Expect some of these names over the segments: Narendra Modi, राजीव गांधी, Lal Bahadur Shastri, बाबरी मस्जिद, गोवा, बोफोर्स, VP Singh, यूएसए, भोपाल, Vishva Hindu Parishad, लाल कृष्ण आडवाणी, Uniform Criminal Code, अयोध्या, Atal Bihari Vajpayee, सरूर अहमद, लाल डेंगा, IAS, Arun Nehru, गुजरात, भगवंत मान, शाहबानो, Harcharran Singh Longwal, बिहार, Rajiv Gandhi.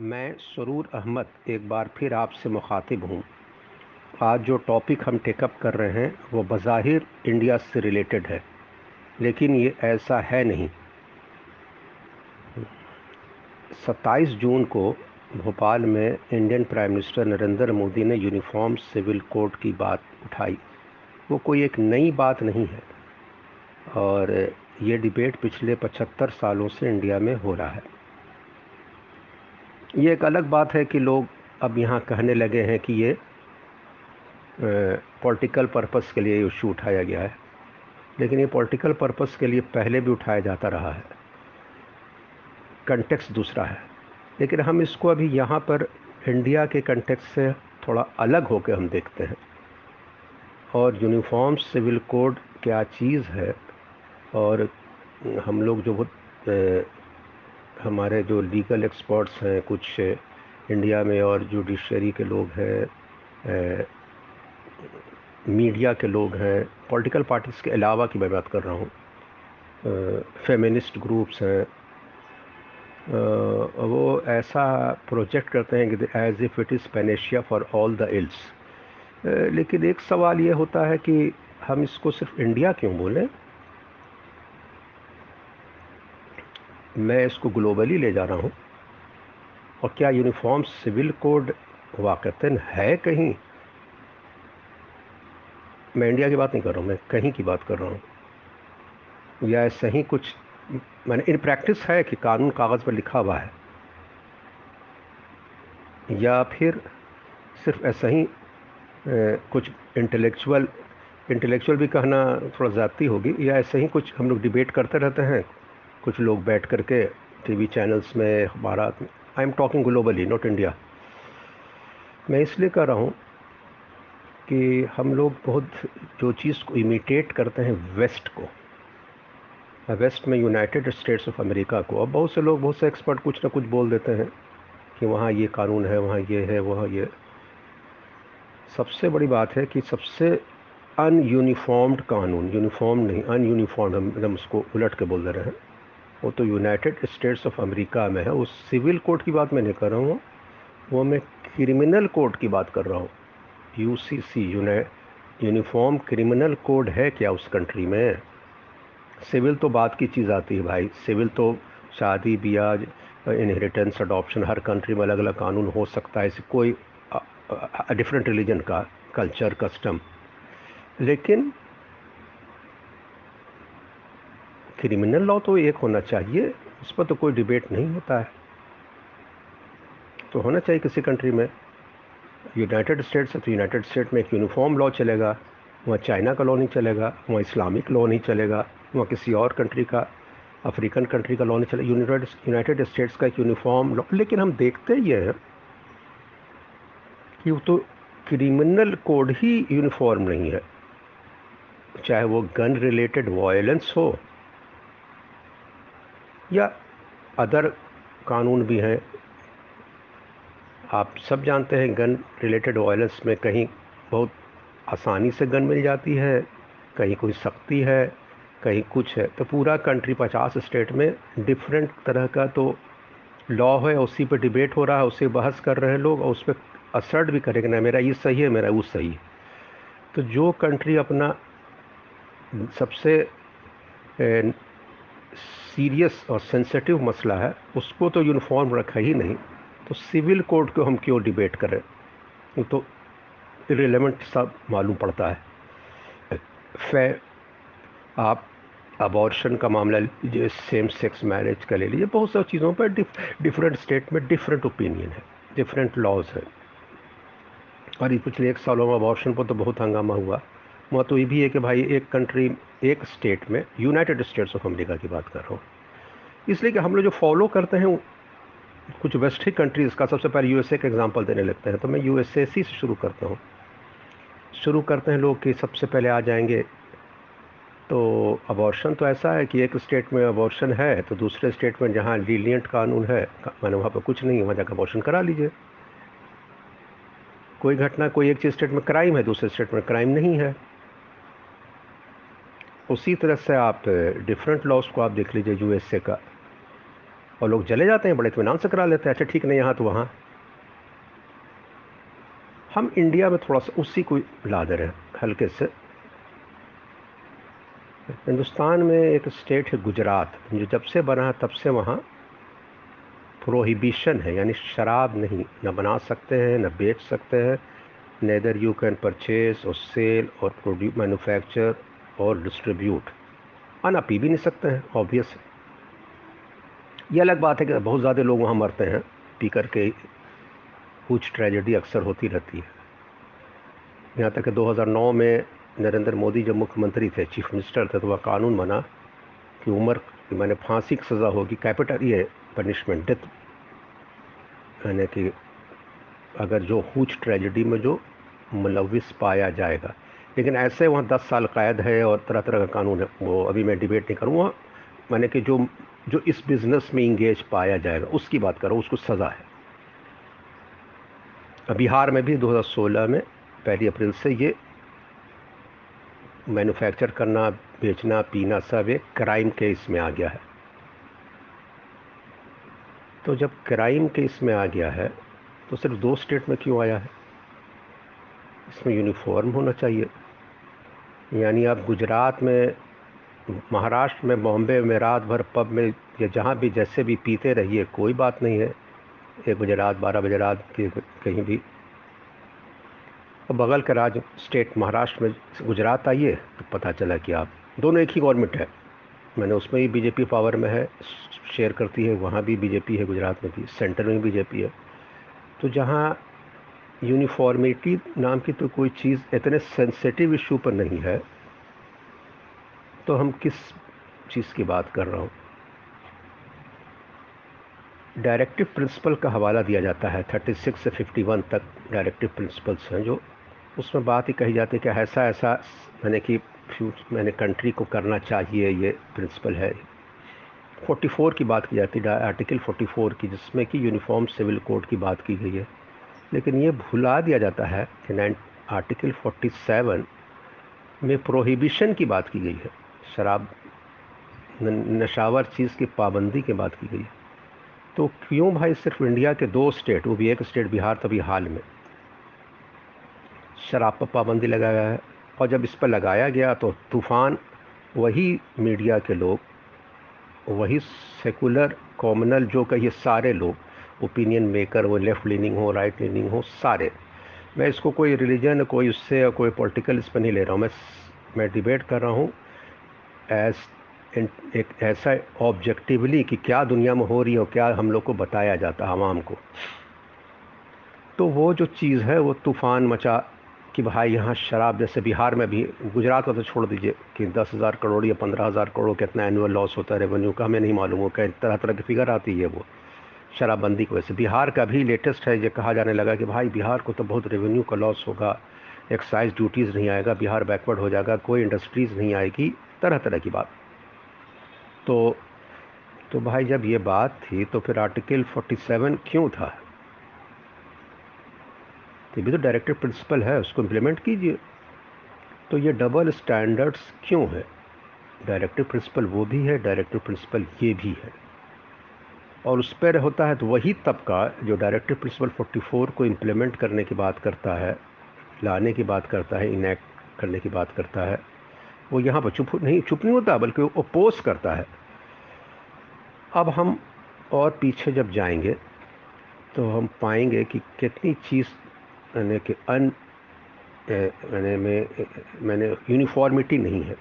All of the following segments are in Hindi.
मैं सरूर अहमद एक बार फिर आपसे मुखातिब हूँ। आज जो टॉपिक हम टेकअप कर रहे हैं वो बज़ाहिर इंडिया से रिलेटेड है, लेकिन ये ऐसा है नहीं। 27 जून को भोपाल में Indian prime minister Narendra Modi ने यूनिफॉर्म सिविल कोड की बात उठाई। वो कोई एक नई बात नहीं है और ये डिबेट पिछले 75 सालों से इंडिया में हो रहा है। ये एक अलग बात है कि लोग अब यहाँ कहने लगे हैं कि ये पॉलिटिकल पर्पस के लिए इशू उठाया गया है, लेकिन ये पॉलिटिकल पर्पस के लिए पहले भी उठाया जाता रहा है। कंटेक्स्ट दूसरा है, लेकिन हम इसको अभी यहाँ पर इंडिया के कंटेक्स्ट से थोड़ा अलग होकर हम देखते हैं। और यूनिफॉर्म सिविल कोड क्या चीज़ है और हम लोग जो हमारे जो लीगल एक्सपर्ट्स हैं कुछ इंडिया में और जुडिशरी के लोग हैं, मीडिया के लोग हैं, पॉलिटिकल पार्टीज़ के अलावा की मैं बात कर रहा हूँ, फेमिनिस्ट ग्रुप्स हैं, वो ऐसा प्रोजेक्ट करते हैं कि as if it is panacea for all the ills. लेकिन एक सवाल ये होता है कि हम इसको सिर्फ इंडिया क्यों बोलें? मैं इसको ग्लोबली ले जा रहा हूँ। और क्या यूनिफॉर्म सिविल कोड वाकतन है कहीं? मैं इंडिया की बात नहीं कर रहा हूँ, मैं कहीं की बात कर रहा हूँ। या ऐसा ही कुछ मैंने इन प्रैक्टिस है कि कानून कागज़ पर लिखा हुआ है, या फिर सिर्फ ऐसा ही कुछ इंटेलेक्चुअल भी कहना थोड़ा ज़्यादती होगी, या ऐसे ही कुछ हम लोग डिबेट करते रहते हैं कुछ लोग बैठ करके टीवी चैनल्स में, अखबारात में। I am talking globally, not India. मैं इसलिए कह रहा हूँ कि हम लोग बहुत जो चीज़ को इमिटेट करते हैं वेस्ट को, वेस्ट में यूनाइटेड स्टेट्स ऑफ अमेरिका को। अब बहुत से लोग, बहुत से एक्सपर्ट कुछ ना कुछ बोल देते हैं कि वहाँ ये कानून है, वहाँ ये है, वहाँ ये। सबसे बड़ी बात है कि सबसे अनयूनिफॉर्म्ड कानून, यूनिफॉर्म नहीं, अनयूनिफॉर्म्ड हम उसको उलट के बोल दे रहे हैं, वो तो यूनाइटेड स्टेट्स ऑफ अमेरिका में है। उस सिविल कोड की बात मैं नहीं कर रहा हूँ, वो मैं क्रिमिनल कोड की बात कर रहा हूँ। यूसीसी, यूनिफॉर्म क्रिमिनल कोड है क्या उस कंट्री में? सिविल तो बात की चीज़ आती है भाई। सिविल तो शादी ब्याह, इनहेरिटेंस, अडॉप्शन, हर कंट्री में अलग अलग कानून हो सकता है, कोई डिफरेंट रिलीजन का, कल्चर, कस्टम। लेकिन क्रिमिनल लॉ तो एक होना चाहिए, उस पर तो कोई डिबेट नहीं होता है। तो होना चाहिए किसी कंट्री में। यूनाइटेड स्टेट्स है तो यूनाइटेड स्टेट में एक यूनिफॉर्म लॉ चलेगा, वहाँ चाइना का लॉ नहीं चलेगा, वहाँ इस्लामिक लॉ नहीं चलेगा, वहाँ किसी और कंट्री का, अफ्रीकन कंट्री का लॉ नहीं चलेगा। यूनाइटेड स्टेट्स का एक यूनिफॉर्म लॉ। लेकिन हम देखते ही हैं कि वो तो क्रिमिनल कोड ही यूनिफॉर्म नहीं है, चाहे वो गन रिलेटेड वायलेंस हो या अदर कानून भी हैं। आप सब जानते हैं गन रिलेटेड वायलेंस में कहीं बहुत आसानी से गन मिल जाती है, कहीं कोई सख्ती है, कहीं कुछ है। तो पूरा कंट्री 50 स्टेट में डिफरेंट तरह का तो लॉ है, उसी पे डिबेट हो रहा है, उसे बहस कर रहे हैं लोग और उस पर असर्ट भी करेंगे ना, मेरा ये सही है, मेरा वो सही है। तो जो कंट्री अपना सबसे सीरियस और सेंसिटिव मसला है उसको तो यूनिफॉर्म रखा ही नहीं, तो सिविल कोड को हम क्यों डिबेट करें? वो तो इरेलेवेंट सब मालूम पड़ता है। आप अबॉर्शन का मामला लीजिए, सेम सेक्स मैरिज का ले लीजिए, बहुत सारी चीज़ों पर डिफरेंट स्टेट में डिफरेंट ओपिनियन है, डिफरेंट लॉज है। और ये पिछले एक सालों में अबॉर्शन पर तो बहुत हंगामा हुआ। वहाँ तो ये भी है कि भाई एक कंट्री, एक स्टेट में, यूनाइटेड स्टेट्स ऑफ अमेरिका की बात कर रहा हूँ, इसलिए कि हम लोग जो फॉलो करते हैं कुछ वेस्टर्न कंट्रीज़ का। सबसे पहले यूएसए का एग्जांपल देने लगते हैं, तो मैं यूएसए से शुरू करता हूँ। शुरू करते हैं लोग कि सबसे पहले आ जाएंगे तो अबॉर्शन। तो ऐसा है कि एक स्टेट में अबॉर्शन है तो दूसरे स्टेट में जहाँ लीनियंट कानून है, माने वहाँ पर कुछ नहीं है, वहाँ जाकर अबॉर्शन करा लीजिए। कोई घटना, कोई एक स्टेट में क्राइम है, दूसरे स्टेट में क्राइम नहीं है। उसी तरह से आप डिफरेंट लॉज को आप देख लीजिए यूएसए का। और लोग चले जाते हैं, बड़े इत्मीनान से करा लेते हैं, अच्छा ठीक नहीं यहाँ तो वहाँ। हम इंडिया में थोड़ा सा उसी को ला दे रहे हैं हल्के से। हिंदुस्तान में एक स्टेट है गुजरात, जो जब से बना है तब से वहाँ प्रोहिबिशन है, यानी शराब नहीं, ना बना सकते हैं ना बेच सकते हैं। नेदर यू कैन परचेज और सेल और प्रोड्यूस मैन्युफैक्चर और डिस्ट्रीब्यूट, और ना पी भी नहीं सकते हैं ऑब्वियस। ये अलग बात है कि बहुत ज़्यादा लोग वहाँ मरते हैं पी करके, कुछ ट्रेजेडी अक्सर होती रहती है। यहाँ तक कि 2009 में नरेंद्र मोदी जब मुख्यमंत्री थे, चीफ मिनिस्टर थे, तो वह कानून बना कि उम्र की मैंने फांसी की सज़ा होगी, कैपिटल ये पनिशमेंट डेथ, यानी कि अगर जो हुज ट्रेजेडी में जो मुलविस पाया जाएगा। लेकिन ऐसे वहाँ 10 साल क़ैद है और तरह तरह का कानून है, वो अभी मैं डिबेट नहीं करूँगा। मैंने कि जो जो इस बिज़नेस में इंगेज पाया जाएगा उसकी बात करो, उसको सज़ा है। बिहार में भी 2016 में 1 अप्रैल से ये मैन्युफैक्चर करना, बेचना, पीना सब एक क्राइम के इसमें आ गया है। तो जब क्राइम के इसमें आ गया है तो सिर्फ 2 स्टेट में क्यों आया है? इसमें यूनिफॉर्म होना चाहिए। यानी आप गुजरात में, महाराष्ट्र में, बॉम्बे में रात भर पब में या जहाँ भी जैसे भी पीते रहिए, कोई बात नहीं है। 1 बजे रात 12 बजे रात कहीं भी। बगल के राज्य स्टेट महाराष्ट्र में गुजरात आइए तो पता चला कि आप दोनों एक ही गवर्नमेंट है। मैंने उसमें भी बीजेपी पावर में है, शेयर करती है, वहाँ भी बीजेपी है, गुजरात में भी, सेंटर में भी बीजेपी है। तो जहाँ यूनिफॉर्मिटी नाम की तो कोई चीज़ इतने सेंसिटिव इशू पर नहीं है, तो हम किस चीज़ की बात कर रहा हूँ। डायरेक्टिव प्रिंसिपल का हवाला दिया जाता है, 36 से 51 तक डायरेक्टिव प्रिंसिपल्स हैं, जो उसमें बात ही कही जाती है कि ऐसा ऐसा मैंने कि मैंने कंट्री को करना चाहिए, ये प्रिंसिपल है। 44 की बात की जाती है, आर्टिकल 44 की, जिसमें कि यूनिफॉर्म सिविल कोड की बात की गई है। लेकिन ये भुला दिया जाता है कि आर्टिकल 47 में प्रोहिबिशन की बात की गई है, शराब नशावर चीज़ की पाबंदी की बात की गई है। तो क्यों भाई सिर्फ इंडिया के 2 स्टेट, वो भी एक स्टेट बिहार तभी हाल में, शराब पर पाबंदी लगाया है? और जब इस पर लगाया गया तो तूफ़ान, वही मीडिया के लोग, वही सेकुलर कॉमनल जो कहिए सारे लोग, ओपिनियन मेकर, वो लेफ़्ट लीनिंग हो, राइट लीनिंग हो, सारे। मैं इसको कोई रिलीजन, कोई उससे या कोई पॉलिटिकल इस पर नहीं ले रहा हूँ। मैं डिबेट कर रहा हूँ एक ऐसा ऑब्जेक्टिवली कि क्या दुनिया में हो रही है और क्या हम लोग को बताया जाता है आवाम को। तो वो जो चीज़ है वो तूफ़ान मचा कि भाई यहाँ शराब, जैसे बिहार में भी, गुजरात का तो छोड़ दीजिए कि 10,000 करोड़ या 15,000 करोड़ कितना एनुअल लॉस होता है रेवेन्यू का, हमें नहीं मालूम हो, कई तरह तरह की फिगर आती है वो शराबबंदी की वजह से। बिहार का भी लेटेस्ट है, ये कहा जाने लगा कि भाई बिहार को तो बहुत रेवेन्यू का लॉस होगा, एक्साइज ड्यूटीज़ नहीं आएगा, बिहार बैकवर्ड हो जाएगा, कोई इंडस्ट्रीज़ नहीं आएगी, तरह तरह की बात। तो भाई जब ये बात थी तो फिर आर्टिकल 47 क्यों था? ये भी तो डायरेक्टिव प्रिंसिपल है, उसको इम्प्लीमेंट कीजिए। तो ये डबल स्टैंडर्ड्स क्यों है? डायरेक्टिव प्रिंसिपल वो भी है, डायरेक्टिव प्रिंसिपल ये भी है, और उस पर होता है तो वही तबका जो डायरेक्टिव प्रिंसिपल 44 को इम्प्लीमेंट करने की बात करता है, लाने की बात करता है, इनैक्ट करने की बात करता है, वो यहाँ पर चुप नहीं होता, बल्कि वो अपोज करता है। अब हम और पीछे जब जाएंगे तो हम पाएंगे कि कितनी चीज़ यानी कि मैंने यूनिफॉर्मिटी नहीं है।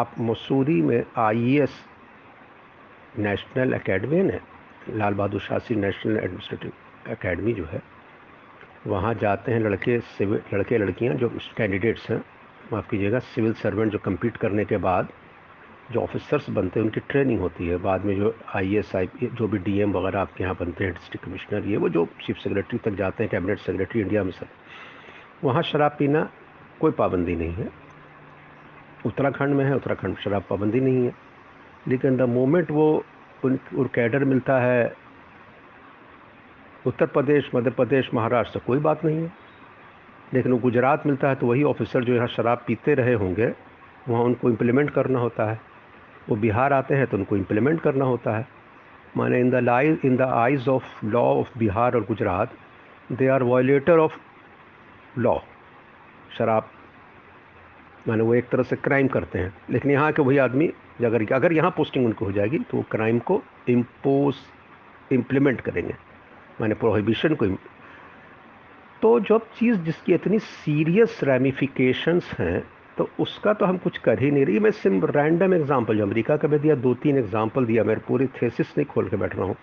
आप मसूरी में IAS नेशनल एकेडमी है ना, Lal Bahadur Shastri national administrative academy जो है, वहाँ जाते हैं लड़के लड़कियाँ जो कैंडिडेट्स हैं, माफ़ कीजिएगा, सिविल सर्वेंट जो कम्पीट करने के बाद जो ऑफिसर्स बनते हैं उनकी ट्रेनिंग होती है। बाद में जो IAS जो भी DM वगैरह आपके यहाँ बनते हैं, डिस्ट्रिक्ट कमिश्नर, ये वो जो चीफ सेक्रेटरी तक जाते हैं, कैबिनेट सेक्रेटरी इंडिया में सब, वहाँ शराब पीना कोई पाबंदी नहीं है। उत्तराखंड में है, उत्तराखंड में शराब पाबंदी नहीं है। लेकिन द मोमेंट वो उनको कैडर मिलता है उत्तर प्रदेश, मध्य प्रदेश, महाराष्ट्र, कोई बात नहीं है। लेकिन वो गुजरात मिलता है तो वही ऑफिसर जो यहाँ शराब पीते रहे होंगे वहाँ उनको इम्प्लीमेंट करना होता है। वो बिहार आते हैं तो उनको इम्प्लीमेंट करना होता है। माने in the eyes of law of बिहार और गुजरात, they are violator of law. शराब माने वो एक तरह से क्राइम करते हैं, लेकिन यहाँ के वही आदमी अगर यहाँ पोस्टिंग उनको हो जाएगी तो वो क्राइम को इम्प्लीमेंट करेंगे, माने प्रोहिबिशन को। तो जब चीज़ जिसकी इतनी सीरियस रैमिफिकेशंस हैं तो उसका तो हम कुछ कर ही नहीं रही। मैं सिर्फ रैंडम एग्जांपल जो अमेरिका का भी दिया, 2-3 एग्जांपल दिया, मेरे पूरी थेसिस नहीं खोल के बैठ रहा हूँ,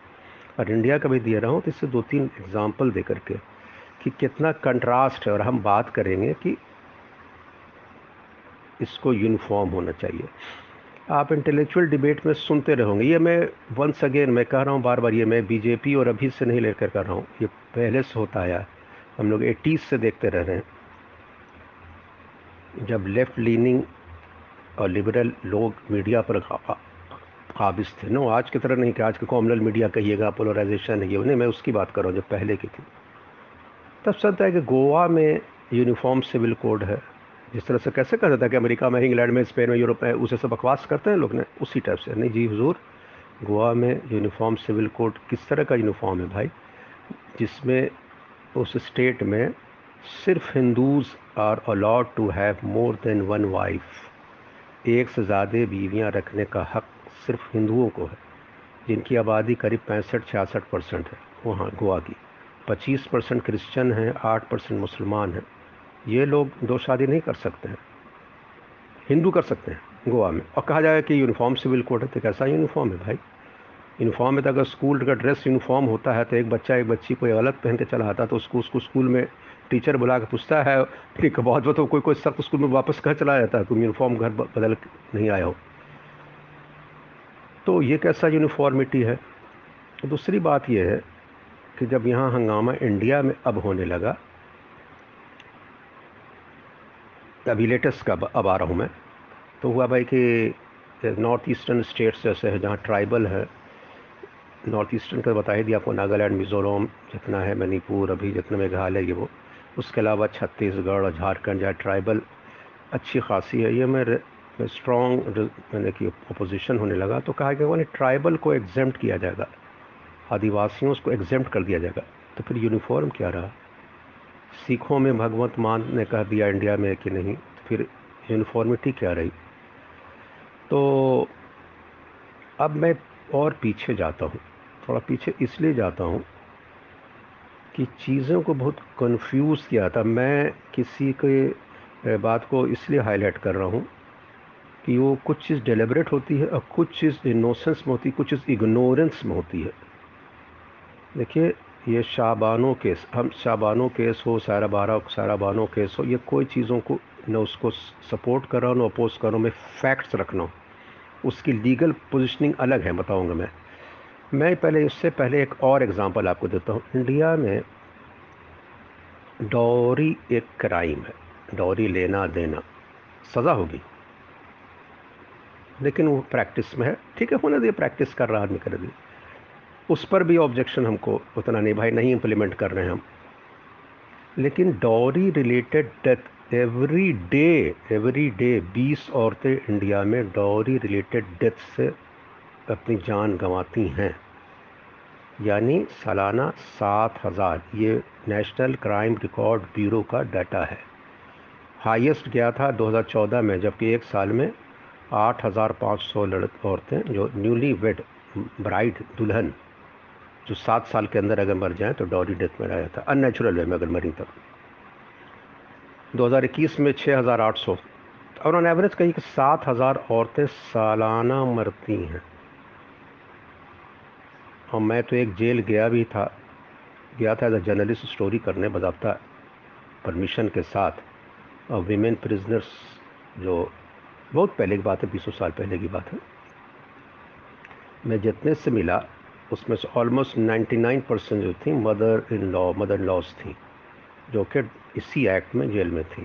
और इंडिया का भी दे रहा हूँ, तो इससे 2-3 एग्जांपल दे करके कि कितना कंट्रास्ट है। और हम बात करेंगे कि इसको यूनिफॉर्म होना चाहिए। आप इंटेलेक्चुअल डिबेट में सुनते रहोगे, ये मैं वंस अगेन मैं कह रहा हूँ बार बार, ये मैं बीजेपी और अभी से नहीं लेकर कर रहा हूँ, ये पहले से होता आया, हम लोग 80s से देखते रह रहे हैं। जब लेफ़्ट लीनिंग और लिबरल लोग मीडिया पर काबिज थे ना, आज की तरह नहीं कि आज के कॉमनल मीडिया कहिएगा, पोलराइजेशन है, ये नहीं, मैं उसकी बात कर रहा हूँ जो पहले की थी। तब सच है कि गोवा में यूनिफॉर्म सिविल कोड है, जिस तरह से कैसे कहता था कि अमेरिका में, इंग्लैंड में, स्पेन में, यूरोप में उसे सब बकवास करते हैं लोग ने, उसी टाइप से। नहीं जी हुजूर, गोवा में यूनिफॉर्म सिविल कोड किस तरह का यूनिफॉर्म है भाई, जिसमें उस स्टेट में सिर्फ Hindus are allowed to have more than one wife. एक से ज़्यादा बीवियां रखने का हक सिर्फ हिंदुओं को है, जिनकी आबादी करीब 65-66% है वहाँ गोवा की। 25% क्रिश्चन हैं, 8% मुसलमान हैं। ये लोग 2 शादी नहीं कर सकते हैं, हिंदू कर सकते हैं गोवा में। और कहा जाएगा कि यूनिफॉर्म सिविल कोड है, तो कैसा यूनिफॉर्म है भाई? यूनिफॉर्म में तो अगर स्कूल का ड्रेस यूनिफॉर्म होता है तो एक बच्चा एक बच्ची कोई गलत पहन के चला आता है तो उसको स्कूल में टीचर बुला के पूछता है कि बहुत बहुत, तो कोई सख्त स्कूल में वापस घर चला जाता है, तुम यूनिफॉर्म घर बदल नहीं आए हो। तो ये कैसा यूनिफॉर्मिटी है? दूसरी बात ये है कि जब यहाँ हंगामा इंडिया में अब होने लगा, अभी लेटेस्ट का अब आ रहा हूँ मैं, तो हुआ भाई कि नॉर्थ ईस्टर्न स्टेट्स जैसे है जहाँ ट्राइबल है, नॉर्थ ईस्टर्न का बता ही दिया आपको, नागालैंड, मिज़ोरम जितना है, मणिपुर, अभी जितना मेघालय ये वो, उसके अलावा छत्तीसगढ़ और झारखंड जहाँ ट्राइबल अच्छी खासी है। ये मैं स्ट्रॉन्ग मैंने कि अपोजिशन होने लगा, तो कहा गया उन्हें ट्राइबल को एग्जेम्प्ट किया जाएगा, आदिवासियों उसको एग्जेम्प्ट कर दिया जाएगा। तो फिर यूनिफॉर्म क्या रहा? सिखों में भगवंत मान ने कह दिया इंडिया में कि नहीं, तो फिर यूनिफॉर्मिटी क्या रही? तो अब मैं और पीछे जाता हूँ, थोड़ा पीछे इसलिए जाता हूँ कि चीज़ों को बहुत कंफ्यूज किया था। मैं किसी के बात को इसलिए हाईलाइट कर रहा हूँ कि वो कुछ चीज़ डेलिब्रेट होती है और कुछ चीज़ इनोसेंस में होती है, कुछ चीज़ इग्नोरेंस में होती है। देखिए ये शाबानो केस, हम शाबानो केस हो, सारा बानो केस हो, ये कोई चीज़ों को ना उसको सपोर्ट करो ना अपोज करो, मैं फैक्ट्स रखना, उसकी लीगल पोजीशनिंग अलग है, बताऊंगा मैं पहले इससे पहले एक और एग्जांपल आपको देता हूँ। इंडिया में डॉरी एक क्राइम है, डॉरी लेना देना सज़ा होगी, लेकिन वो प्रैक्टिस में है, ठीक है होने दिए, प्रैक्टिस कर रहा आदमी कर दिए, उस पर भी ऑब्जेक्शन हमको उतना नहीं, भाई नहीं इम्प्लीमेंट कर रहे हैं हम। लेकिन dowry related death every day 20 औरतें इंडिया में डॉरी रिलेटेड डेथ से अपनी जान गंवाती हैं, यानी सालाना 7000। ये नेशनल क्राइम रिकॉर्ड ब्यूरो का डाटा है, हाईएस्ट गया था 2014 में, जबकि एक साल में 8500 औरतें जो न्यूली वेड ब्राइड दुल्हन जो 7 साल के अंदर अगर मर जाए तो डॉरी डेथ में रह जाता है, अननेचुरल वे में अगर मरी तब। 2021 में 6800 और ऑन एवरेज कहीं 7000 औरतें सालाना मरती हैं। और मैं तो एक जेल गया था एज अ जर्नलिस्ट स्टोरी करने, बाबा परमिशन के साथ, और वीमेन प्रिजनर्स जो बहुत पहले की बात है, 20 साल पहले की बात है। मैं जितने से मिला उसमें से ऑलमोस्ट 99% जो थी मदर इन लॉज थी, जो कि इसी एक्ट में जेल में थी,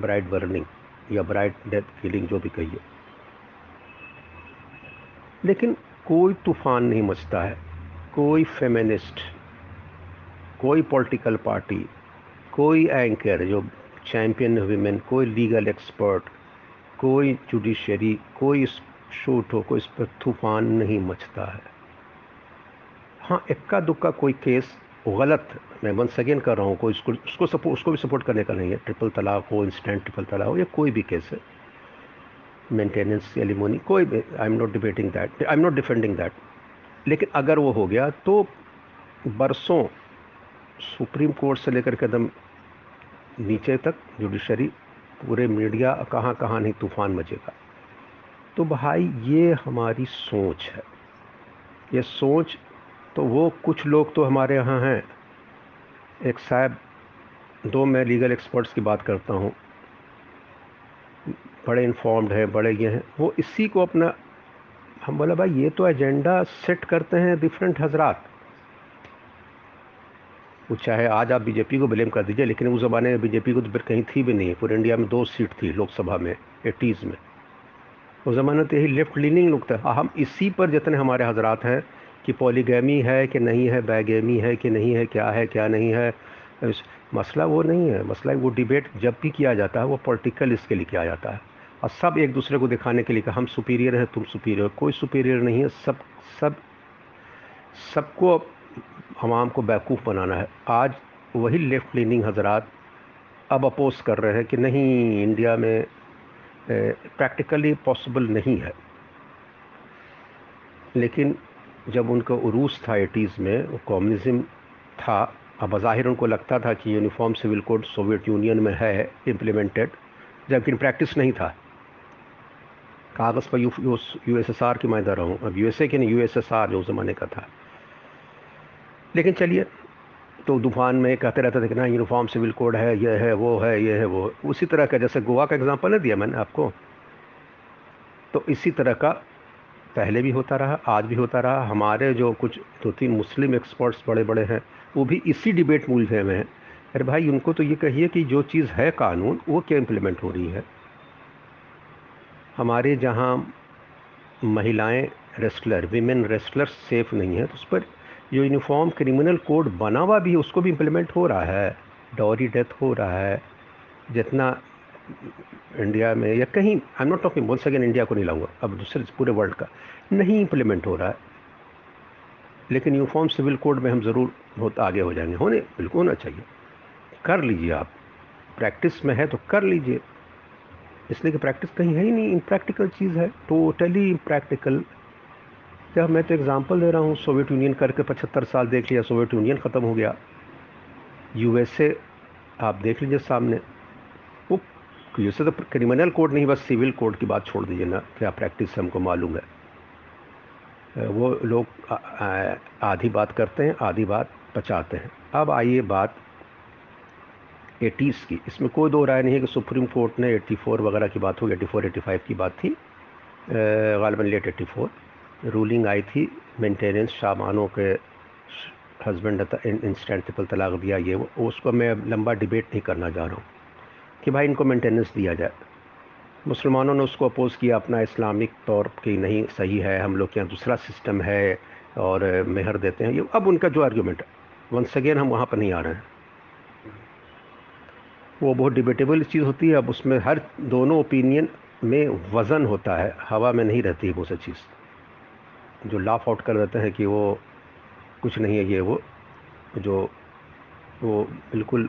ब्राइड बर्निंग या ब्राइड डेथ किलिंग जो भी कहिए। लेकिन कोई तूफान नहीं मचता है, कोई फेमिनिस्ट, कोई पॉलिटिकल पार्टी, कोई एंकर जो चैम्पियन वीमेन, कोई लीगल एक्सपर्ट, कोई जुडिशरी, कोई शूट हो, कोई इस पर तूफान नहीं मचता है। हाँ, इक्का दुक्का कोई केस गलत, मैं वंस अगेन कर रहा हूँ, कोई उसको भी सपोर्ट करने का नहीं है। ट्रिपल तलाक हो, इंस्टेंट ट्रिपल तलाक हो, या कोई भी केस है, मेंटेनेंस एलिमोनी, कोई भी, I am not defending that. लेकिन अगर वो हो गया तो बरसों सुप्रीम कोर्ट से लेकर के एकदम नीचे तक, जुडिशरी, पूरे मीडिया, कहाँ कहाँ नहीं तूफान मचेगा। तो भाई ये हमारी सोच है, ये सोच। तो वो कुछ लोग तो हमारे यहाँ हैं, एक साहब, दो मैं लीगल एक्सपर्ट्स की बात करता हूँ, बड़े इन्फॉर्म्ड हैं, बड़े ये हैं, वो इसी को अपना, हम बोला भाई ये तो एजेंडा सेट करते हैं डिफरेंट हजरात। वो चाहे आज आप बीजेपी को ब्लेम कर दीजिए, लेकिन उस ज़माने में बीजेपी को तो फिर कहीं थी भी नहीं, पूरे इंडिया में 2 सीट थी लोकसभा में 80s में। उस ज़माने तो यही लेफ्ट लीनिंग लुक था। हम इसी पर जितने हमारे हजरात हैं कि पॉलीगैमी है कि नहीं है, बैगेमी है कि नहीं है, क्या है क्या नहीं है, मसला वो नहीं है। मसला वो डिबेट जब भी किया जाता है वो पॉलिटिकल इसके लिए किया जाता है, और सब एक दूसरे को दिखाने के लिए कि हम सुपीरियर हैं, तुम सुपीरियर हो। कोई सुपीरियर नहीं है, सबको आवाम को बेवकूफ़ बनाना है। आज वही लेफ़्ट लीनिंग हजरात अब अपोज कर रहे हैं कि नहीं, इंडिया में प्रैक्टिकली पॉसिबल नहीं है। लेकिन जब उनका उरूस था 80s में, कम्युनिज़म था, अब बज़ाहिर उनको लगता था कि uniform civil code Soviet union में है इम्प्लीमेंटेड, जबकि प्रैक्टिस नहीं था। कागज़ पर यूएसएसआर की मैं दे रहा हूँ, अब यूएसए के नहीं, यूएसएसआर जो ज़माने का था। लेकिन चलिए, तो तूफान में कहते रहते थे कि ना यूनिफॉर्म सिविल कोड है, यह है, वो है, यह है, वो। उसी तरह का, जैसे गोवा का एग्ज़ाम्पल नहीं दिया मैंने आपको, तो इसी तरह का पहले भी होता रहा, आज भी होता रहा। हमारे जो कुछ 2-3 मुस्लिम एक्सपर्ट्स बड़े बड़े हैं, वो भी इसी डिबेट मूल्य में हैं। अरे भाई, उनको तो ये कहिए कि जो चीज़ है कानून, वो क्या इम्प्लीमेंट हो रही है। हमारे जहाँ महिलाएं रेस्लर, विमेन रेस्लर सेफ़ नहीं है, तो उस पर जो यूनिफॉर्म क्रिमिनल कोड बना हुआ भी है, उसको भी इम्प्लीमेंट हो रहा है। डॉरी डेथ हो रहा है जितना इंडिया में, या कहीं, I am not talking, once again India को नहीं लाऊंगा, अब दूसरे पूरे वर्ल्ड का नहीं इम्प्लीमेंट हो रहा है। लेकिन यूनिफॉर्म सिविल कोड में हम ज़रूर बहुत आगे हो जाएंगे, होने बिल्कुल होना चाहिए। कर लीजिए, आप प्रैक्टिस में है तो कर लीजिए, इसलिए कि प्रैक्टिस कहीं है ही नहीं, इम्प्रैक्टिकल चीज़ है, टोटली इम्प्रैक्टिकल। क्या मैं तो एग्ज़ाम्पल दे रहा हूँ, सोवियत यूनियन करके 75 साल देख लिया, सोवियत यूनियन ख़त्म हो गया। यूएसए आप देख लीजिए सामने, वो यूएसए तो क्रिमिनल कोड नहीं, बस सिविल कोड की बात छोड़ दीजिए ना, क्या प्रैक्टिस हमको मालूम है। वो लोग आधी बात करते हैं, आधी बात बचाते हैं। अब आइए बात 80s की, इसमें कोई दो राय नहीं है कि सुप्रीम कोर्ट ने 84 वगैरह की बात हो, 84-85 की बात थी, ग़ालिबन लेट 84 रूलिंग आई थी, मेंटेनेंस, शाहबानो के हस्बैंड इंस्टेंट ट्रिपल तलाक दिया, ये वो। उसको मैं लंबा डिबेट नहीं करना जा रहा हूँ कि भाई इनको मेंटेनेंस दिया जाए। मुसलमानों ने उसको अपोज़ किया अपना इस्लामिक तौर की, नहीं सही है, हम लोग के यहाँ दूसरा सिस्टम है और मेहर देते हैं, ये अब उनका जो आर्ग्यूमेंट है। वंस अगेन हम वहाँ पर नहीं आ रहे हैं, वो बहुत डिबेटेबल चीज़ होती है। अब उसमें हर दोनों ओपिनियन में वज़न होता है, हवा में नहीं रहती है। वो सब चीज़ जो लाफ आउट कर देते हैं कि वो कुछ नहीं है, ये वो जो वो बिल्कुल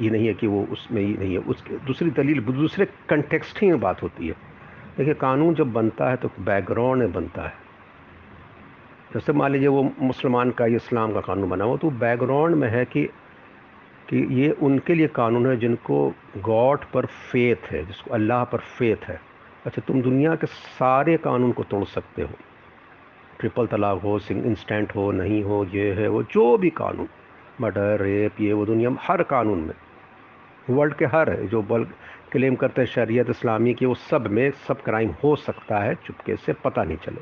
ये नहीं है कि वो उसमें ही नहीं है, उसके दूसरी दलील, दूसरे कंटेक्स्ट ही में बात होती है। देखिए, कानून जब बनता है तो बैकग्राउंड में बनता है। जैसे मान लीजिए वो मुसलमान का या इस्लाम का कानून बना हो, तो बैकग्राउंड में है कि ये उनके लिए कानून है जिनको गॉड पर फेथ है, जिसको अल्लाह पर फेथ है। अच्छा, तुम दुनिया के सारे कानून को तोड़ सकते हो, ट्रिपल तलाक हो, इंस्टेंट हो, नहीं हो, ये है वो, जो भी कानून, मर्डर, रेप, ये वो, दुनिया में हर कानून में, वर्ल्ड के हर जो बल क्लेम करते हैं शरीयत इस्लामी की, वो सब में सब क्राइम हो सकता है, चुपके से, पता नहीं चले।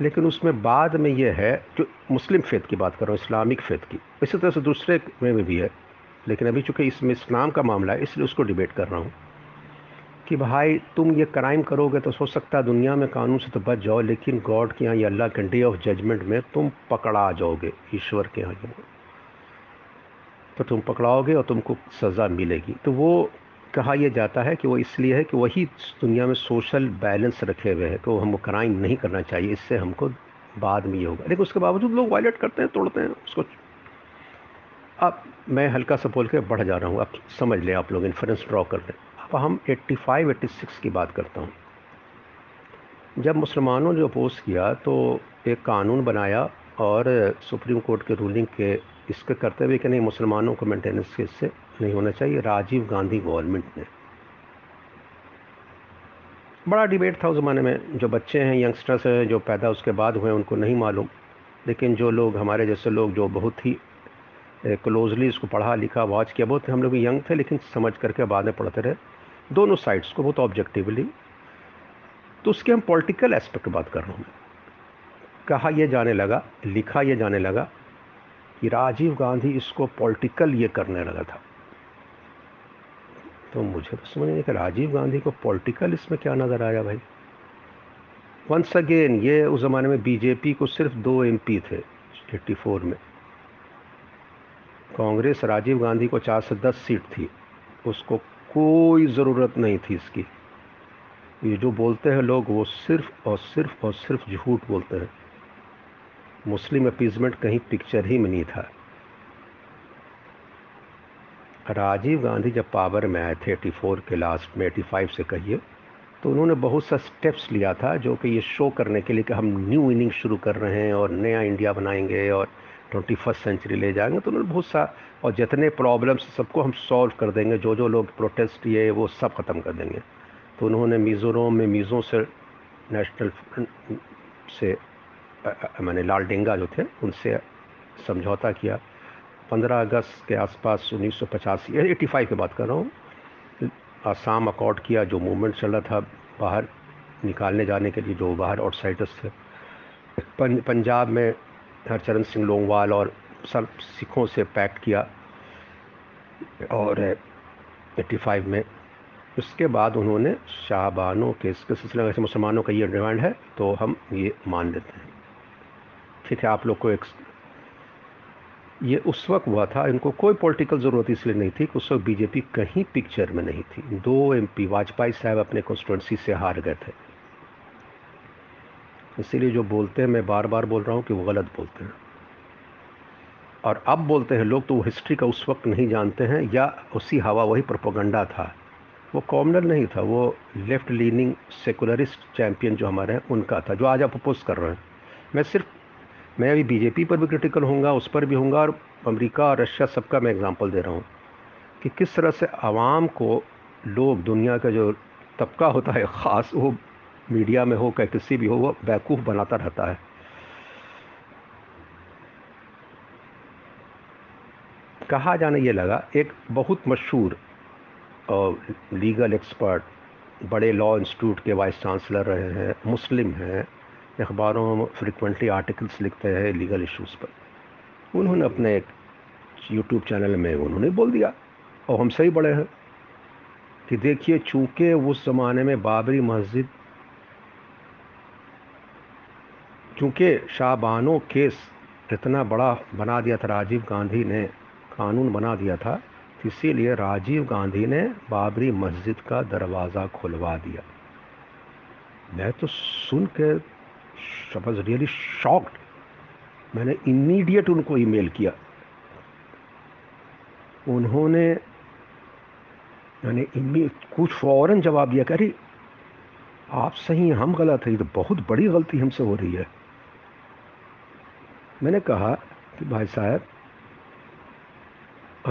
लेकिन उसमें बाद में ये है, जो मुस्लिम फेथ की बात कर रहा हूँ, इस्लामिक फेथ की, इसी तरह से दूसरे में भी है। लेकिन अभी चूँकि इसमें इस्लाम का मामला है, इसलिए उसको डिबेट कर रहा हूँ कि भाई तुम ये क्राइम करोगे तो हो सकता है दुनिया में कानून से तो बच जाओ, लेकिन गॉड के यहाँ, या अल्लाह के डे ऑफ जजमेंट में तुम पकड़ा जाओगे, ईश्वर के यहाँ तो तुम पकड़ाओगे और तुमको सज़ा मिलेगी। तो वो कहा यह जाता है कि वो इसलिए है कि वही दुनिया में सोशल बैलेंस रखे हुए हैं कि हमको क्राइम नहीं करना चाहिए, इससे हमको बाद में ये होगा। लेकिन उसके बावजूद लोग वायलेट करते हैं, तोड़ते हैं उसको। अब मैं हल्का सा बोल के बढ़ जा रहा हूँ, अब समझ लें आप लोग, इन्फ्रेंस ड्रॉ कर लें। अब हम 85-86 की बात करता हूँ। जब मुसलमानों ने अपोज़ किया तो एक कानून बनाया और सुप्रीम कोर्ट के रूलिंग के इसके करते हुए कि नहीं मुसलमानों को मेंटेनेंस के इससे नहीं होना चाहिए, राजीव गांधी गवर्नमेंट ने। बड़ा डिबेट था उस ज़माने में, जो बच्चे हैं यंगस्टर्स हैं जो पैदा उसके बाद हुए उनको नहीं मालूम, लेकिन जो लोग हमारे जैसे लोग जो बहुत ही क्लोजली इसको पढ़ा लिखा वॉच किया, बहुत हम लोग यंग थे लेकिन समझ करके बाद में पढ़ते रहे दोनों साइड्स को बहुत ऑब्जेक्टिवली। तो उसके हम पॉलिटिकल एस्पेक्ट बात कर रहा हूँ। कहा यह जाने लगा, लिखा यह जाने लगा कि राजीव गांधी इसको पॉलिटिकल ये करने लगा था। तो मुझे तो समझ नहीं कि राजीव गांधी को पॉलिटिकल इसमें क्या नज़र आया भाई। वंस अगेन ये उस ज़माने में बीजेपी को सिर्फ 2 MP थे 84 में। कांग्रेस राजीव गांधी को 410 सीट थी, उसको कोई ज़रूरत नहीं थी इसकी। ये जो बोलते हैं लोग वो सिर्फ और सिर्फ और सिर्फ झूठ बोलते हैं। मुस्लिम अपीजमेंट कहीं पिक्चर ही में नहीं था। राजीव गांधी जब पावर में आए थे 84 के लास्ट में, 85 से कहिए, तो उन्होंने बहुत सा स्टेप्स लिया था जो कि ये शो करने के लिए कि हम न्यू इनिंग शुरू कर रहे हैं और नया इंडिया बनाएंगे और 21st सेंचुरी ले जाएंगे। तो उन्होंने बहुत सा, और जितने प्रॉब्लम्स सबको हम सॉल्व कर देंगे, जो जो लोग प्रोटेस्ट किए वो सब ख़त्म कर देंगे। तो उन्होंने मिज़ोरम में मिज़ो से नेशनल फ्रंट से मैंने लाल डेंगा जो थे उनसे समझौता किया। 15 अगस्त के आसपास 1985 की बात कर रहा हूँ। आसाम अकॉर्ड किया, जो मूवमेंट चल रहा था बाहर निकालने जाने के लिए जो बाहर आउटसाइडर्स थे। पंजाब में हरचरण सिंह लोंगवाल और सब सिखों से पैक्ट किया और 85 में। उसके बाद उन्होंने शाहबानों के इसके सिलसिले में मुसलमानों का ये डिमांड है तो हम ये मान लेते हैं, ठीक है। आप लोग को एक ये उस वक्त हुआ था, इनको कोई पॉलिटिकल ज़रूरत इसलिए नहीं थी कि उस वक्त बीजेपी कहीं पिक्चर में नहीं थी। 2 MP वाजपेयी साहब अपने कॉन्स्टिट्यूंसी से हार गए थे। इसीलिए जो बोलते हैं, मैं बार बार बोल रहा हूँ कि वो गलत बोलते हैं। और अब बोलते हैं लोग तो वो हिस्ट्री का उस वक्त नहीं जानते हैं, या उसी हवा वही प्रोपेगेंडा था। वो कॉमनर नहीं था, वो लेफ़्ट लीनिंग सेकुलरिस्ट चैम्पियन जो हमारे हैं उनका था, जो आज आप अपोज कर रहे हैं। मैं अभी बीजेपी पर भी क्रिटिकल होऊंगा, उस पर भी होऊंगा, और अमेरिका और रशिया सबका मैं एग्ज़ाम्पल दे रहा हूँ कि किस तरह से आवाम को लोग, दुनिया का जो तबका होता है ख़ास, वो मीडिया में हो क्या किसी भी हो, वो बेवकूफ़ बनाता रहता है। कहा जाने ये लगा, एक बहुत मशहूर लीगल एक्सपर्ट, बड़े लॉ इंस्टीट्यूट के वाइस चांसलर रहे हैं, मुस्लिम हैं, अखबारों में फ्रिक्वेंटली आर्टिकल्स लिखते हैं लीगल इश्यूज़ पर, उन्होंने अपने एक यूट्यूब चैनल में उन्होंने बोल दिया, और हमसे ही बड़े हैं, कि देखिए चूँकि उस ज़माने में बाबरी मस्जिद, चूँकि शाहबानो केस इतना बड़ा बना दिया था, राजीव गांधी ने कानून बना दिया था, इसीलिए राजीव गांधी ने बाबरी मस्जिद का दरवाज़ा खुलवा दिया। मैं तो सुन के वाज रियली शॉक्ड। मैंने इमीडिएट उनको ईमेल किया, मैंने कुछ फ़ौरन जवाब दिया कि अरे आप सही हैं हम गलत हैं, ये तो बहुत बड़ी गलती हमसे हो रही है। मैंने कहा कि भाई साहब,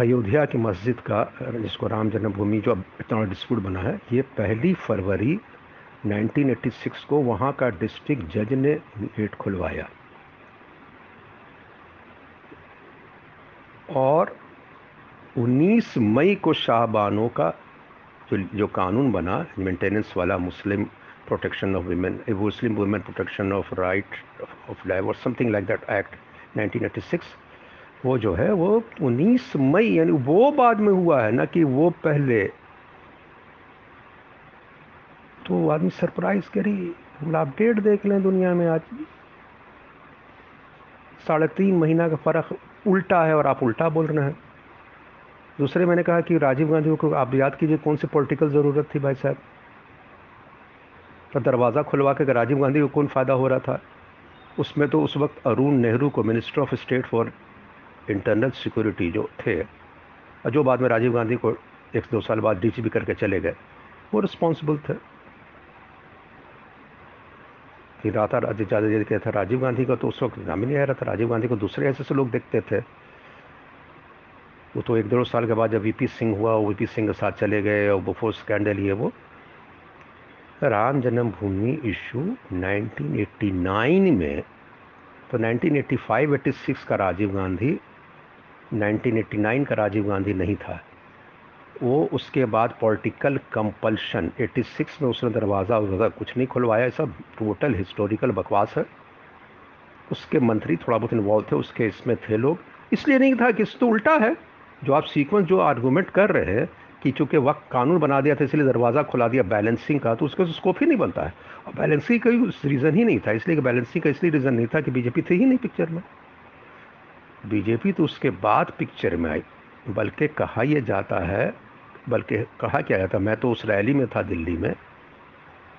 अयोध्या की मस्जिद का, जिसको राम जन्मभूमि जो अब इतना डिस्प्यूट बना है, ये 1 फरवरी 1986 को वहाँ का डिस्ट्रिक्ट जज ने गेट खुलवाया, और 19 मई को शाहबानो का जो कानून बना मेंटेनेंस वाला, Muslim protection of women, Muslim women protection of right of divorce something like that act 1986, वो जो है वो 19 मई यानी वो बाद में हुआ है ना कि वो पहले। तो आदमी सरप्राइज करी, बोला अपडेट देख लें दुनिया में आज 3.5 महीना का फ़र्क उल्टा है और आप उल्टा बोल रहे हैं। दूसरे मैंने कहा कि राजीव गांधी को आप याद कीजिए कौन सी पॉलिटिकल ज़रूरत थी भाई साहब, तो दरवाज़ा खुलवा के राजीव गांधी को कौन फ़ायदा हो रहा था उसमें। तो उस वक्त अरुण नेहरू को minister of state for internal security जो थे, जो बाद में राजीव गांधी को 1-2 साल बाद डीजीपी करके चले गए, वो रिस्पॉन्सिबल थे। फिर आता कहता था राजीव गांधी का तो उस वक्त नाम ही नहीं आ रहा था, राजीव गांधी को दूसरे ऐसे लोग देखते थे। वो तो 1-2 साल के बाद जब वीपी सिंह हुआ, वीपी सिंह के साथ चले गए और बिफोर स्कैंडल ही है वो। राम जन्मभूमि इशू 1989 में, तो 1985-86 का राजीव गांधी 1989 का राजीव गांधी नहीं था वो। उसके बाद पॉलिटिकल कंपल्शन 86 में उसने दरवाज़ा वगैरह कुछ नहीं खुलवाया, सब टोटल हिस्टोरिकल बकवास है। उसके मंत्री थोड़ा बहुत इन्वॉल्व थे, उसके इसमें थे लोग, इसलिए नहीं था कि इस तो उल्टा है जो आप सीक्वेंस जो आर्गूमेंट कर रहे हैं कि चूँकि वक्त कानून बना दिया था इसलिए दरवाज़ा खुला दिया बैलेंसिंग का, तो उसका स्कोप ही नहीं बनता है। और बैलेंसिंग का रीज़न ही नहीं था, इसलिए कि बैलेंसिंग का इसलिए रीज़न नहीं था कि बीजेपी थी ही नहीं पिक्चर में। बीजेपी तो उसके बाद पिक्चर में आई, बल्कि कहा यह जाता है, बल्कि कहा क्या जाता, मैं तो उस रैली में था दिल्ली में,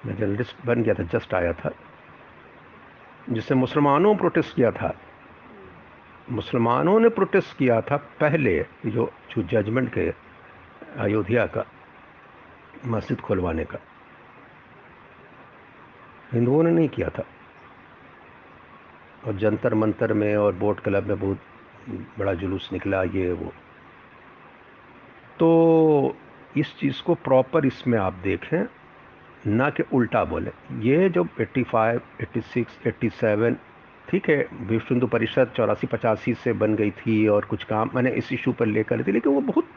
मैं जर्नलिस्ट बन गया था, जस्ट आया था, जिससे मुसलमानों ने प्रोटेस्ट किया था। मुसलमानों ने प्रोटेस्ट किया था पहले जो जजमेंट के अयोध्या का मस्जिद खुलवाने का, हिंदुओं ने नहीं किया था। और जंतर मंतर में और बोट क्लब में बहुत बड़ा जुलूस निकला ये वो। तो इस चीज़ को प्रॉपर इसमें आप देखें, ना कि उल्टा बोले। ये जो 85, 86, 87 ठीक है, विश्व हिंदू परिषद 84-85 से बन गई थी और कुछ काम मैंने इस इशू पर लेकर ली थी, लेकिन वो बहुत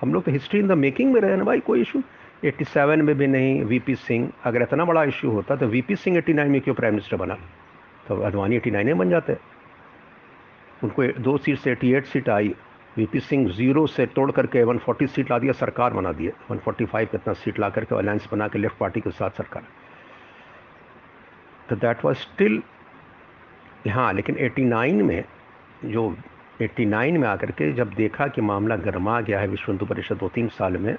हम लोग तो हिस्ट्री इन द मेकिंग में रहे ना भाई। कोई इशू 87 में भी नहीं, वीपी सिंह अगर इतना बड़ा इशू होता तो वीपी सिंह 89 में क्यों प्राइम मिनिस्टर बना, तो अडवाणी 89 में बन जाते। उनको 2 सीट से 88 सीट आई, वीपी सिंह 0 से तोड़ करके 140 सीट ला दिया, सरकार बना दिए 145 कितना सीट ला करके अलायंस बना के लेफ्ट पार्टी के साथ सरकार। तो दैट वाज स्टिल हाँ। लेकिन 89 में जो 89 में आकर के जब देखा कि मामला गरमा गया है विश्व हिंदू परिषद 2-3 साल में,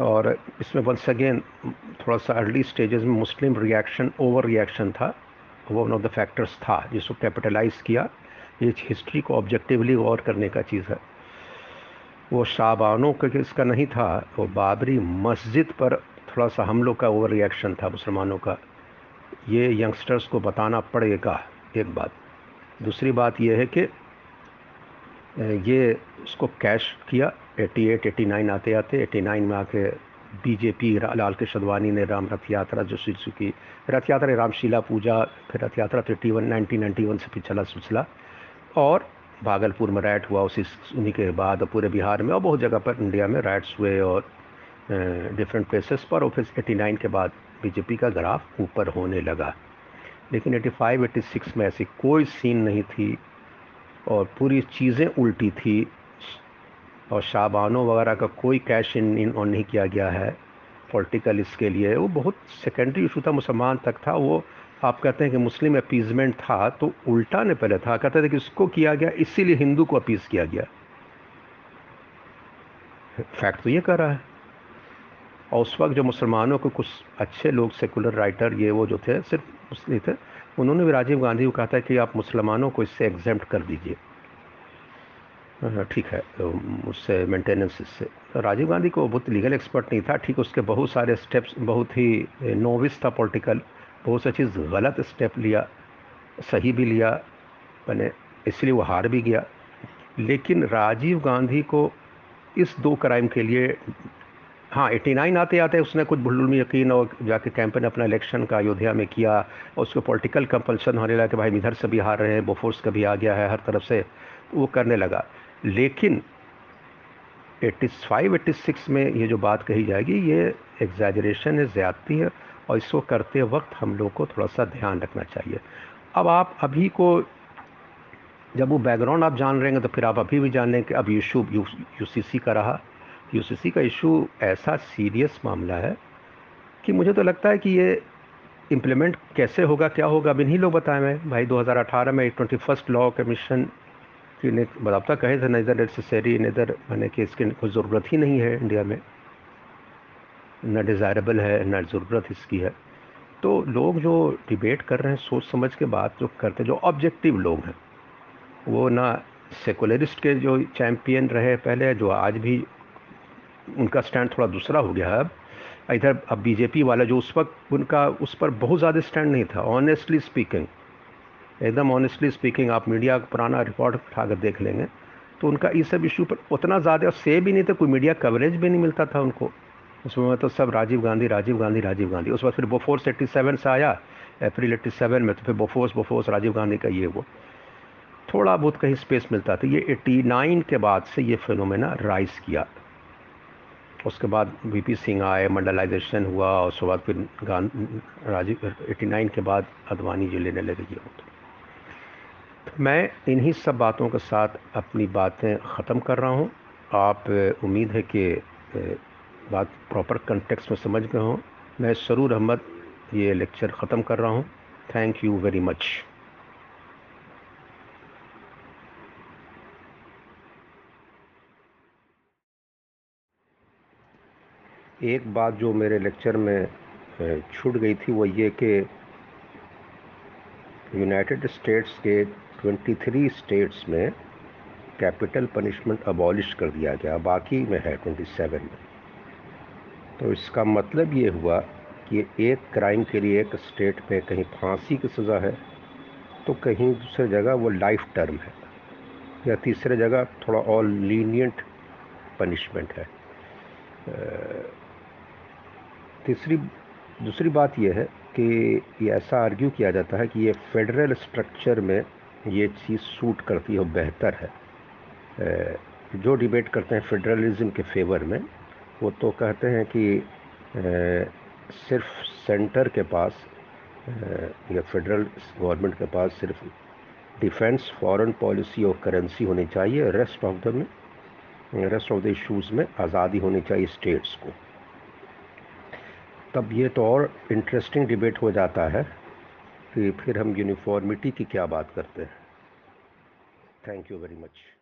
और इसमें वंस अगेन थोड़ा सा अर्ली स्टेजेस में मुस्लिम रिएक्शन ओवर रिएक्शन था, वो वन ऑफ द फैक्टर्स था जिसको कैपिटलाइज किया। ये हिस्ट्री को ऑब्जेक्टिवली गौर करने का चीज़ है। वो शाहबानों का इसका नहीं था, वो बाबरी मस्जिद पर थोड़ा सा हम लोग का ओवर रिएक्शन था मुसलमानों का। ये यंगस्टर्स को बताना पड़ेगा एक बात। दूसरी बात यह है कि ये उसको कैश किया 88, 89 आते आते। 89 में आके बीजेपी लाल कृष्ण आडवाणी ने राम रथ यात्रा जो शुरू की, रथ यात्रा रामशीला पूजा, फिर रथ यात्रा 1991 से फिर चला सिलसिला, और भागलपुर में राइट हुआ उसी उन्हीं के बाद, पूरे बिहार में और बहुत जगह पर इंडिया में राइट्स हुए और डिफरेंट प्लेसेस पर। और फिर 89 के बाद बीजेपी का ग्राफ ऊपर होने लगा, लेकिन 85, 86 में ऐसी कोई सीन नहीं थी और पूरी चीज़ें उल्टी थी। और शाहबानों वगैरह का कोई कैश इन ऑन नहीं किया गया है पॉलिटिकल इसके लिए, वो बहुत सेकेंडरी इशू था, मुसलमान तक था। वो आप कहते हैं कि मुस्लिम अपीजमेंट था, तो उल्टा ने पहले था, कहते थे कि इसको किया गया इसीलिए हिंदू को अपीज किया गया। फैक्ट तो ये कह रहा है। और उस वक्त जो मुसलमानों को कुछ अच्छे लोग सेकुलर राइटर ये वो जो थे, सिर्फ मुस्लिम थे, उन्होंने भी राजीव गांधी को कहा था कि आप मुसलमानों को इससे एग्जेम्प्ट कर दीजिए, ठीक है, उससे मेंटेनेंस इससे। राजीव गांधी को बहुत लीगल एक्सपर्ट नहीं था, ठीक, उसके बहुत सारे स्टेप्स, बहुत ही नोविस था पॉलिटिकल, बहुत सी चीज़ गलत स्टेप लिया, सही भी लिया मैंने, इसलिए वो हार भी गया। लेकिन राजीव गांधी को इस 2 क्राइम के लिए हाँ 89 आते आते उसने कुछ भुल्लुल में यकीन और जाके कैंपेन अपना इलेक्शन का अयोध्या में किया, और उसको पॉलिटिकल कंपल्शन होने लगा कि भाई इधर से भी हार रहे हैं, बोफोर्स का भी आ गया है, हर तरफ से वो करने लगा। लेकिन 85, 86 में ये जो बात कही जाएगी ये एग्जैजरेशन है, ज़्यादती है, और इसको करते वक्त हम लोग को थोड़ा सा ध्यान रखना चाहिए। अब आप अभी को जब वो बैकग्राउंड आप जान रहे हैं तो फिर आप अभी भी जान लें कि अब इशू यूसीसी का रहा। यूसीसी का इशू ऐसा सीरियस मामला है कि मुझे तो लगता है कि ये इम्प्लीमेंट कैसे होगा, क्या होगा, अब इन्हीं लोग बताएं। मैं भाई 2018 में 21st लॉ कमीशन कि इन्हें बराबता कहे थे नज़र नेसेसरी, नज़र माने कि इसकी कोई ज़रूरत ही नहीं है इंडिया में, ना डिज़ायरेबल है ना ज़रूरत इसकी है। तो लोग जो डिबेट कर रहे हैं सोच समझ के बात जो करते हैं, जो ऑब्जेक्टिव लोग हैं, वो ना सेकुलरिस्ट के जो चैम्पियन रहे पहले, जो आज भी उनका स्टैंड थोड़ा दूसरा हो गया है अब इधर, अब बीजेपी वाला जो उस वक्त उनका उस पर बहुत ज़्यादा स्टैंड नहीं था। ऑनेस्टली स्पीकिंग, एकदम ऑनेस्टली स्पीकिंग, आप मीडिया का पुराना रिकॉर्ड उठाकर देख लेंगे तो उनका इस सब इशू पर उतना ज़्यादा से भी नहीं था, कोई मीडिया कवरेज भी नहीं मिलता था उनको उसमें, मतलब सब राजीव गांधी राजीव गांधी राजीव गांधी। उस वक्त फिर बोफोर्स 87 से आया, अप्रैल 87 में, तो फिर बोफोर्स राजीव गांधी का ये वो थोड़ा बहुत कहीं स्पेस मिलता था। ये 89 के बाद से ये फिनोमेना राइज किया, उसके बाद वीपी सिंह आए, मंडलाइजेशन हुआ, और उसके बाद फिर राजीव 89 के बाद अडवाणी जी लेने लगे। तो मैं इन्हीं सब बातों के साथ अपनी बातें ख़त्म कर रहा हूँ। आप उम्मीद है कि बात प्रॉपर कंटेक्स्ट में समझ गए हों। मैं सरूर अहमद ये लेक्चर ख़त्म कर रहा हूँ। Thank you very much. एक बात जो मेरे लेक्चर में छूट गई थी वो ये कि यूनाइटेड स्टेट्स के 23 स्टेट्स में कैपिटल पनिशमेंट अबॉलिश कर दिया गया, बाकी में है 27 में। तो इसका मतलब ये हुआ कि एक क्राइम के लिए एक स्टेट में कहीं फांसी की सज़ा है तो कहीं दूसरे जगह वो लाइफ टर्म है, या तीसरे जगह थोड़ा और लीनियंट पनिशमेंट है। दूसरी बात यह है कि ये ऐसा आर्ग्यू किया जाता है कि ये फेडरल स्ट्रक्चर में ये चीज़ सूट करती है और बेहतर है। जो डिबेट करते हैं फेडरलिज्म के फेवर में वो तो कहते हैं कि सिर्फ सेंटर के पास या फेडरल गवर्नमेंट के पास सिर्फ डिफेंस, फॉरेन पॉलिसी और करेंसी होनी चाहिए, रेस्ट ऑफ द इश्यूज़ में आज़ादी होनी चाहिए स्टेट्स को। तब ये तो और इंटरेस्टिंग डिबेट हो जाता है कि फिर हम यूनिफॉर्मिटी की क्या बात करते हैं। Thank you very much.